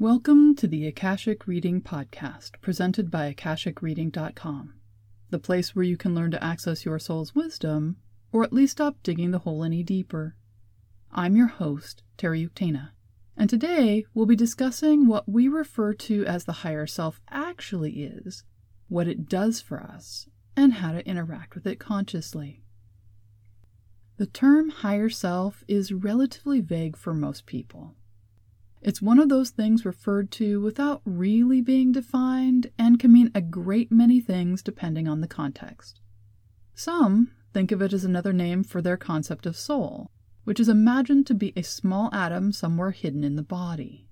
Welcome to the Akashic Reading Podcast, presented by AkashicReading.com, the place where you can learn to access your soul's wisdom, or at least stop digging the hole any deeper. I'm your host, Terry Uktana, and today we'll be discussing what we refer to as the higher self actually is, what it does for us, and how to interact with it consciously. The term higher self is relatively vague for most people. It's one of those things referred to without really being defined and can mean a great many things depending on the context. Some think of it as another name for their concept of soul, which is imagined to be a small atom somewhere hidden in the body.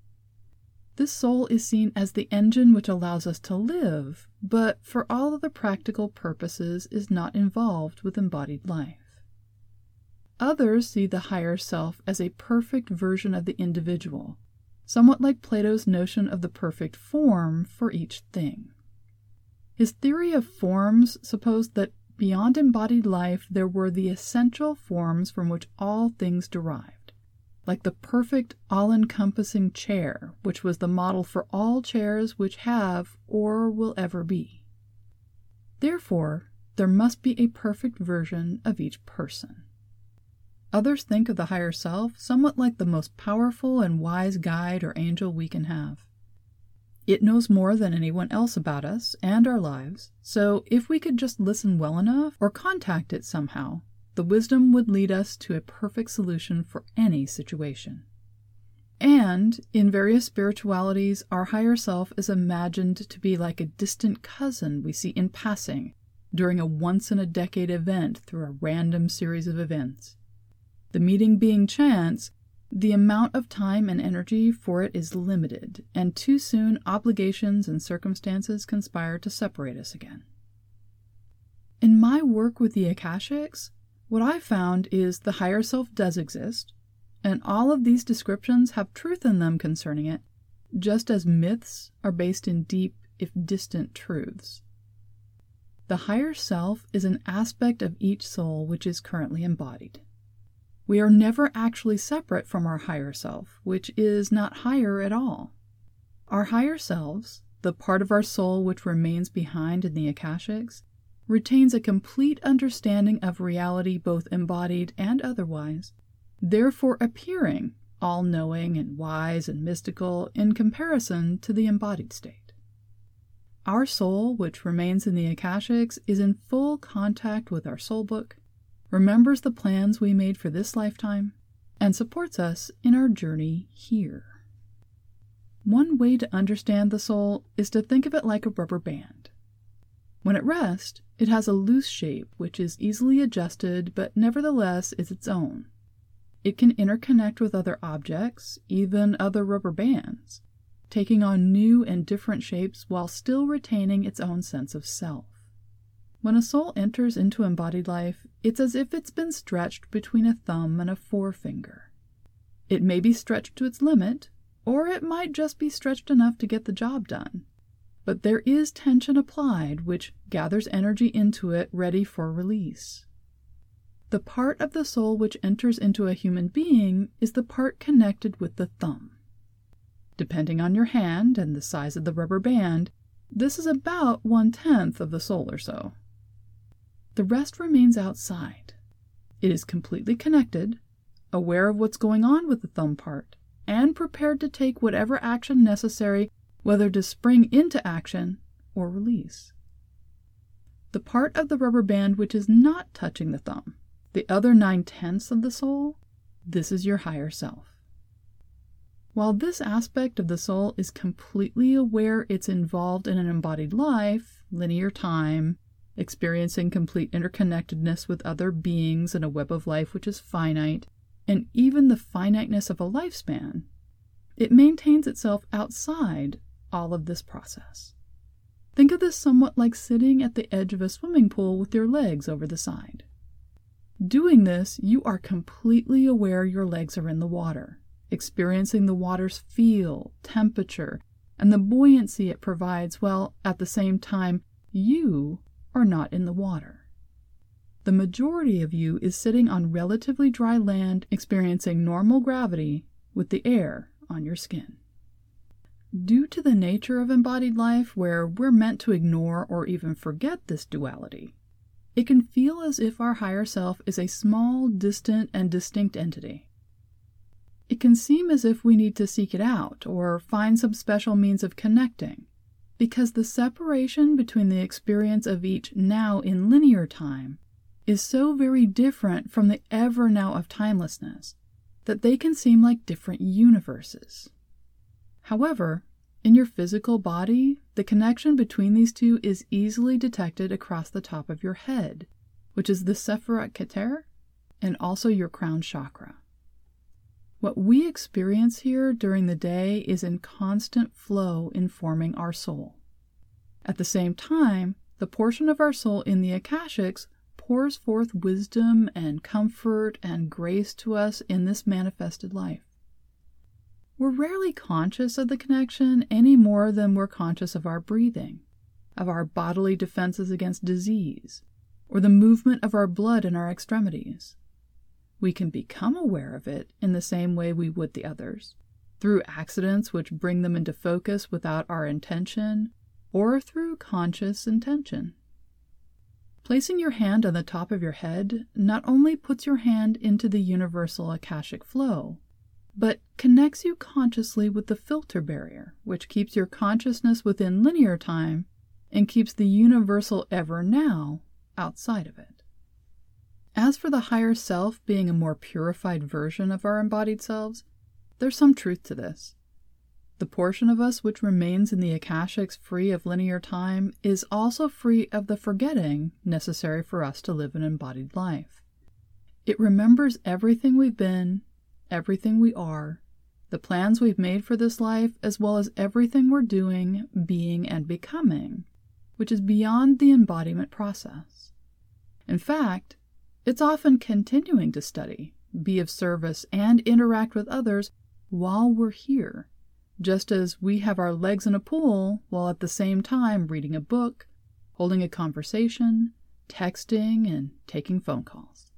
This soul is seen as the engine which allows us to live, but for all of the practical purposes is not involved with embodied life. Others see the higher self as a perfect version of the individual, somewhat like Plato's notion of the perfect form for each thing. His theory of forms supposed that beyond embodied life there were the essential forms from which all things derived, like the perfect all-encompassing chair, which was the model for all chairs which have or will ever be. Therefore, there must be a perfect version of each person. Others think of the higher self somewhat like the most powerful and wise guide or angel we can have. It knows more than anyone else about us and our lives, so if we could just listen well enough or contact it somehow, the wisdom would lead us to a perfect solution for any situation. And, in various spiritualities, our higher self is imagined to be like a distant cousin we see in passing during a once-in-a-decade event through a random series of events. The meeting being chance, the amount of time and energy for it is limited, and too soon obligations and circumstances conspire to separate us again. In my work with the Akashics, what I found is the higher self does exist, and all of these descriptions have truth in them concerning it, just as myths are based in deep, if distant, truths. The higher self is an aspect of each soul which is currently embodied. We are never actually separate from our higher self, which is not higher at all. Our higher selves, the part of our soul which remains behind in the Akashics, retains a complete understanding of reality both embodied and otherwise, therefore appearing all-knowing and wise and mystical in comparison to the embodied state. Our soul, which remains in the Akashics, is in full contact with our soul book, remembers the plans we made for this lifetime, and supports us in our journey here. One way to understand the soul is to think of it like a rubber band. When at rest, it has a loose shape which is easily adjusted but nevertheless is its own. It can interconnect with other objects, even other rubber bands, taking on new and different shapes while still retaining its own sense of self. When a soul enters into embodied life, it's as if it's been stretched between a thumb and a forefinger. It may be stretched to its limit, or it might just be stretched enough to get the job done. But there is tension applied, which gathers energy into it ready for release. The part of the soul which enters into a human being is the part connected with the thumb. Depending on your hand and the size of the rubber band, this is about 1/10 of the soul or so. The rest remains outside. It is completely connected, aware of what's going on with the thumb part, and prepared to take whatever action necessary, whether to spring into action or release. The part of the rubber band which is not touching the thumb, the other 9/10 of the soul, this is your higher self. While this aspect of the soul is completely aware it's involved in an embodied life, linear time, experiencing complete interconnectedness with other beings in a web of life which is finite, and even the finiteness of a lifespan, it maintains itself outside all of this process. Think of this somewhat like sitting at the edge of a swimming pool with your legs over the side. Doing this, you are completely aware your legs are in the water, experiencing the water's feel, temperature, and the buoyancy it provides, while at the same time you are not in the water. The majority of you is sitting on relatively dry land, experiencing normal gravity with the air on your skin. Due to the nature of embodied life, where we're meant to ignore or even forget this duality, it can feel as if our higher self is a small, distant, and distinct entity. It can seem as if we need to seek it out or find some special means of connecting, because the separation between the experience of each now in linear time is so very different from the ever now of timelessness that they can seem like different universes. However, in your physical body, the connection between these two is easily detected across the top of your head, which is the Sefirot Keter, and also your crown chakra. What we experience here during the day is in constant flow informing our soul. At the same time, the portion of our soul in the Akashics pours forth wisdom and comfort and grace to us in this manifested life. We're rarely conscious of the connection any more than we're conscious of our breathing, of our bodily defenses against disease, or the movement of our blood in our extremities. We can become aware of it in the same way we would the others, through accidents which bring them into focus without our intention, or through conscious intention. Placing your hand on the top of your head not only puts your hand into the universal Akashic flow, but connects you consciously with the filter barrier, which keeps your consciousness within linear time and keeps the universal ever now outside of it. As for the higher self being a more purified version of our embodied selves, there's some truth to this. The portion of us which remains in the Akashics free of linear time is also free of the forgetting necessary for us to live an embodied life. It remembers everything we've been, everything we are, the plans we've made for this life, as well as everything we're doing, being, and becoming, which is beyond the embodiment process. In fact, it's often continuing to study, be of service, and interact with others while we're here, just as we have our legs in a pool while at the same time reading a book, holding a conversation, texting, and taking phone calls.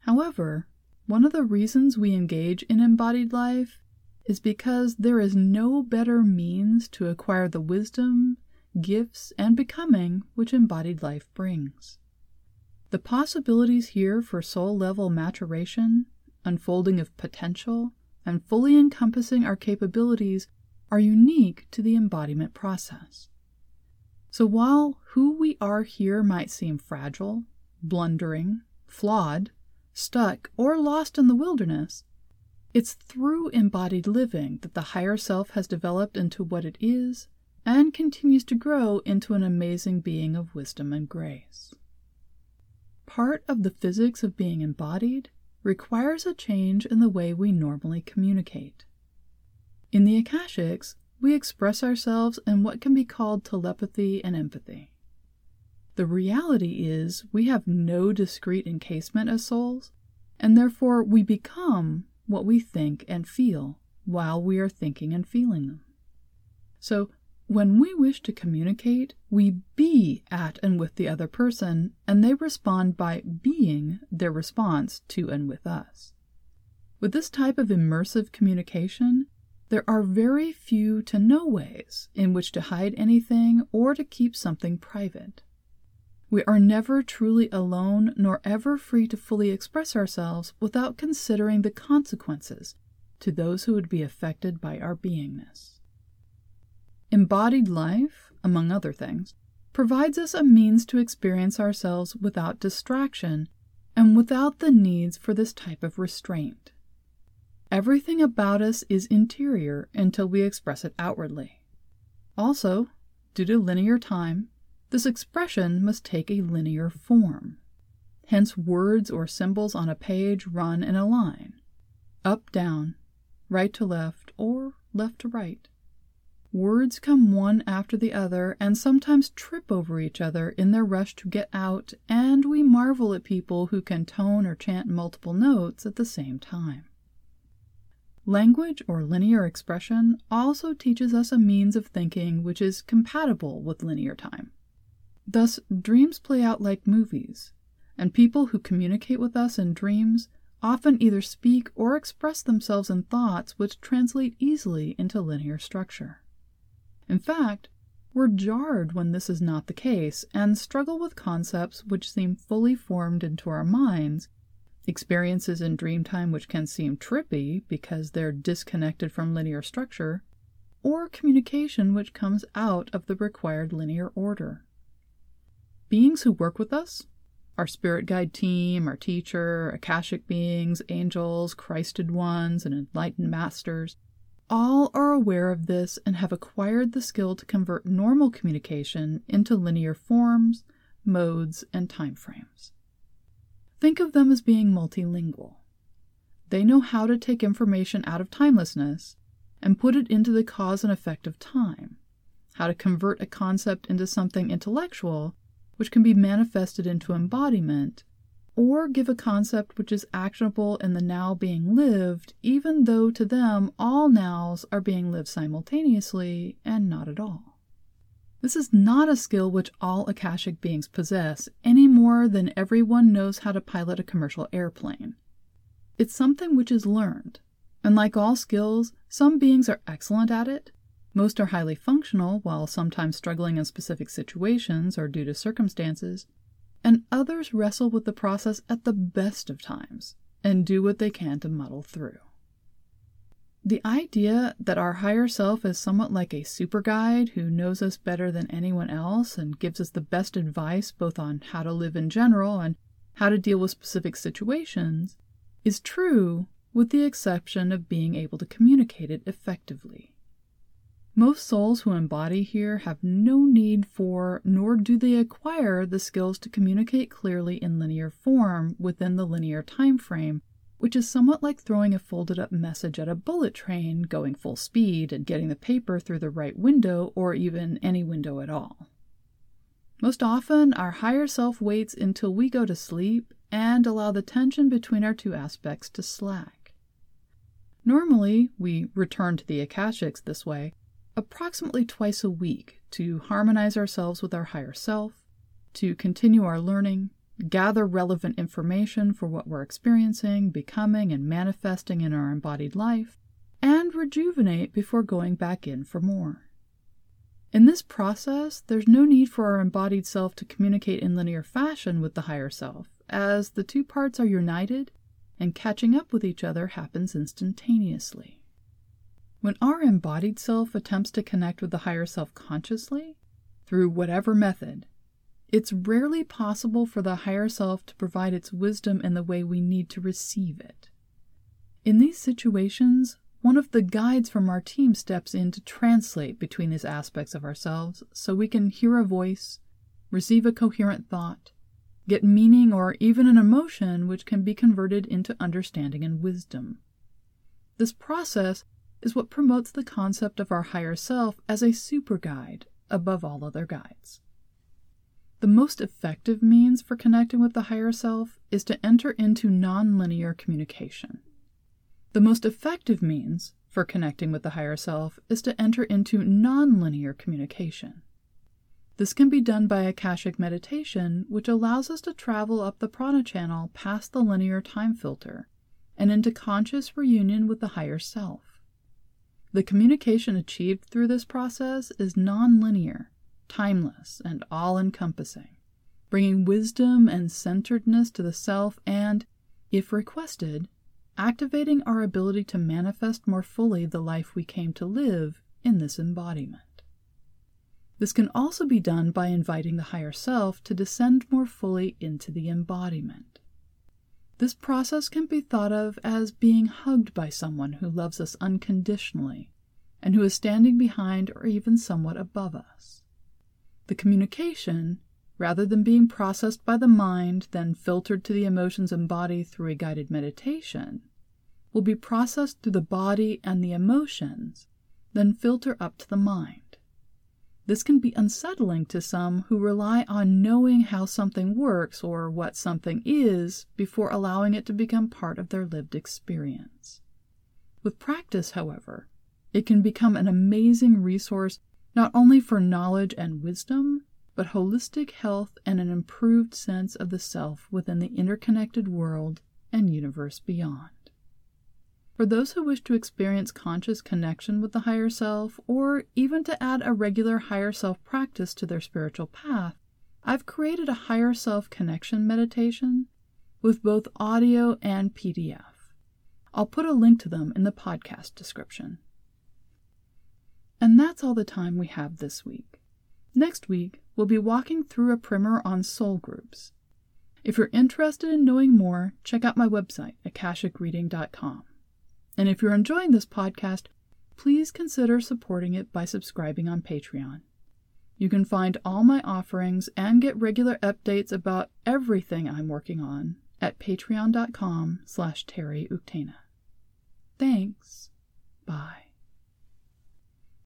However, one of the reasons we engage in embodied life is because there is no better means to acquire the wisdom, gifts, and becoming which embodied life brings. The possibilities here for soul-level maturation, unfolding of potential, and fully encompassing our capabilities are unique to the embodiment process. So while who we are here might seem fragile, blundering, flawed, stuck, or lost in the wilderness, it's through embodied living that the higher self has developed into what it is and continues to grow into an amazing being of wisdom and grace. Part of the physics of being embodied requires a change in the way we normally communicate. In the Akashics, we express ourselves in what can be called telepathy and empathy. The reality is we have no discrete encasement as souls, and therefore we become what we think and feel while we are thinking and feeling them. So when we wish to communicate, we be at and with the other person, and they respond by being their response to and with us. With this type of immersive communication, there are very few to no ways in which to hide anything or to keep something private. We are never truly alone, nor ever free to fully express ourselves without considering the consequences to those who would be affected by our beingness. Embodied life, among other things, provides us a means to experience ourselves without distraction and without the needs for this type of restraint. Everything about us is interior until we express it outwardly. Also, due to linear time, this expression must take a linear form. Hence, words or symbols on a page run in a line, up, down, right to left, or left to right. Words come one after the other and sometimes trip over each other in their rush to get out, and we marvel at people who can tone or chant multiple notes at the same time. Language or linear expression also teaches us a means of thinking which is compatible with linear time. Thus, dreams play out like movies, and people who communicate with us in dreams often either speak or express themselves in thoughts which translate easily into linear structure. In fact, we're jarred when this is not the case and struggle with concepts which seem fully formed into our minds, experiences in dreamtime which can seem trippy because they're disconnected from linear structure, or communication which comes out of the required linear order. Beings who work with us, our spirit guide team, our teacher, Akashic beings, angels, Christed ones, and enlightened masters, all are aware of this and have acquired the skill to convert normal communication into linear forms, modes, and timeframes. Think of them as being multilingual. They know how to take information out of timelessness and put it into the cause and effect of time, how to convert a concept into something intellectual which can be manifested into embodiment, or give a concept which is actionable in the now being lived, even though to them all nows are being lived simultaneously and not at all. This is not a skill which all Akashic beings possess any more than everyone knows how to pilot a commercial airplane. It's something which is learned, and like all skills, some beings are excellent at it, most are highly functional while sometimes struggling in specific situations or due to circumstances, and others wrestle with the process at the best of times and do what they can to muddle through. The idea that our higher self is somewhat like a super guide who knows us better than anyone else and gives us the best advice both on how to live in general and how to deal with specific situations is true with the exception of being able to communicate it effectively. Most souls who embody here have no need for, nor do they acquire, the skills to communicate clearly in linear form within the linear time frame, which is somewhat like throwing a folded-up message at a bullet train going full speed and getting the paper through the right window or even any window at all. Most often, our higher self waits until we go to sleep and allow the tension between our two aspects to slack. Normally, we return to the Akashics this way, approximately twice a week to harmonize ourselves with our higher self, to continue our learning, gather relevant information for what we're experiencing, becoming, and manifesting in our embodied life, and rejuvenate before going back in for more. In this process, there's no need for our embodied self to communicate in linear fashion with the higher self, as the two parts are united and catching up with each other happens instantaneously. When our embodied self attempts to connect with the higher self consciously, through whatever method, it's rarely possible for the higher self to provide its wisdom in the way we need to receive it. In these situations, one of the guides from our team steps in to translate between these aspects of ourselves so we can hear a voice, receive a coherent thought, get meaning or even an emotion which can be converted into understanding and wisdom. This process is what promotes the concept of our higher self as a super guide above all other guides. The most effective means for connecting with the higher self is to enter into non-linear communication. The most effective means for connecting with the higher self is to enter into non-linear communication. This can be done by Akashic meditation, which allows us to travel up the prana channel past the linear time filter and into conscious reunion with the higher self. The communication achieved through this process is nonlinear, timeless, and all-encompassing, bringing wisdom and centeredness to the self and, if requested, activating our ability to manifest more fully the life we came to live in this embodiment. This can also be done by inviting the higher self to descend more fully into the embodiment. This process can be thought of as being hugged by someone who loves us unconditionally and who is standing behind or even somewhat above us. The communication, rather than being processed by the mind, then filtered to the emotions and body through a guided meditation, will be processed through the body and the emotions, then filter up to the mind. This can be unsettling to some who rely on knowing how something works or what something is before allowing it to become part of their lived experience. With practice, however, it can become an amazing resource not only for knowledge and wisdom, but holistic health and an improved sense of the self within the interconnected world and universe beyond. For those who wish to experience conscious connection with the higher self, or even to add a regular higher self practice to their spiritual path, I've created a higher self connection meditation with both audio and PDF. I'll put a link to them in the podcast description. And that's all the time we have this week. Next week, we'll be walking through a primer on soul groups. If you're interested in knowing more, check out my website, AkashicReading.com. And if you're enjoying this podcast, please consider supporting it by subscribing on Patreon. You can find all my offerings and get regular updates about everything I'm working on at patreon.com/Terry Uktana. Thanks. Bye.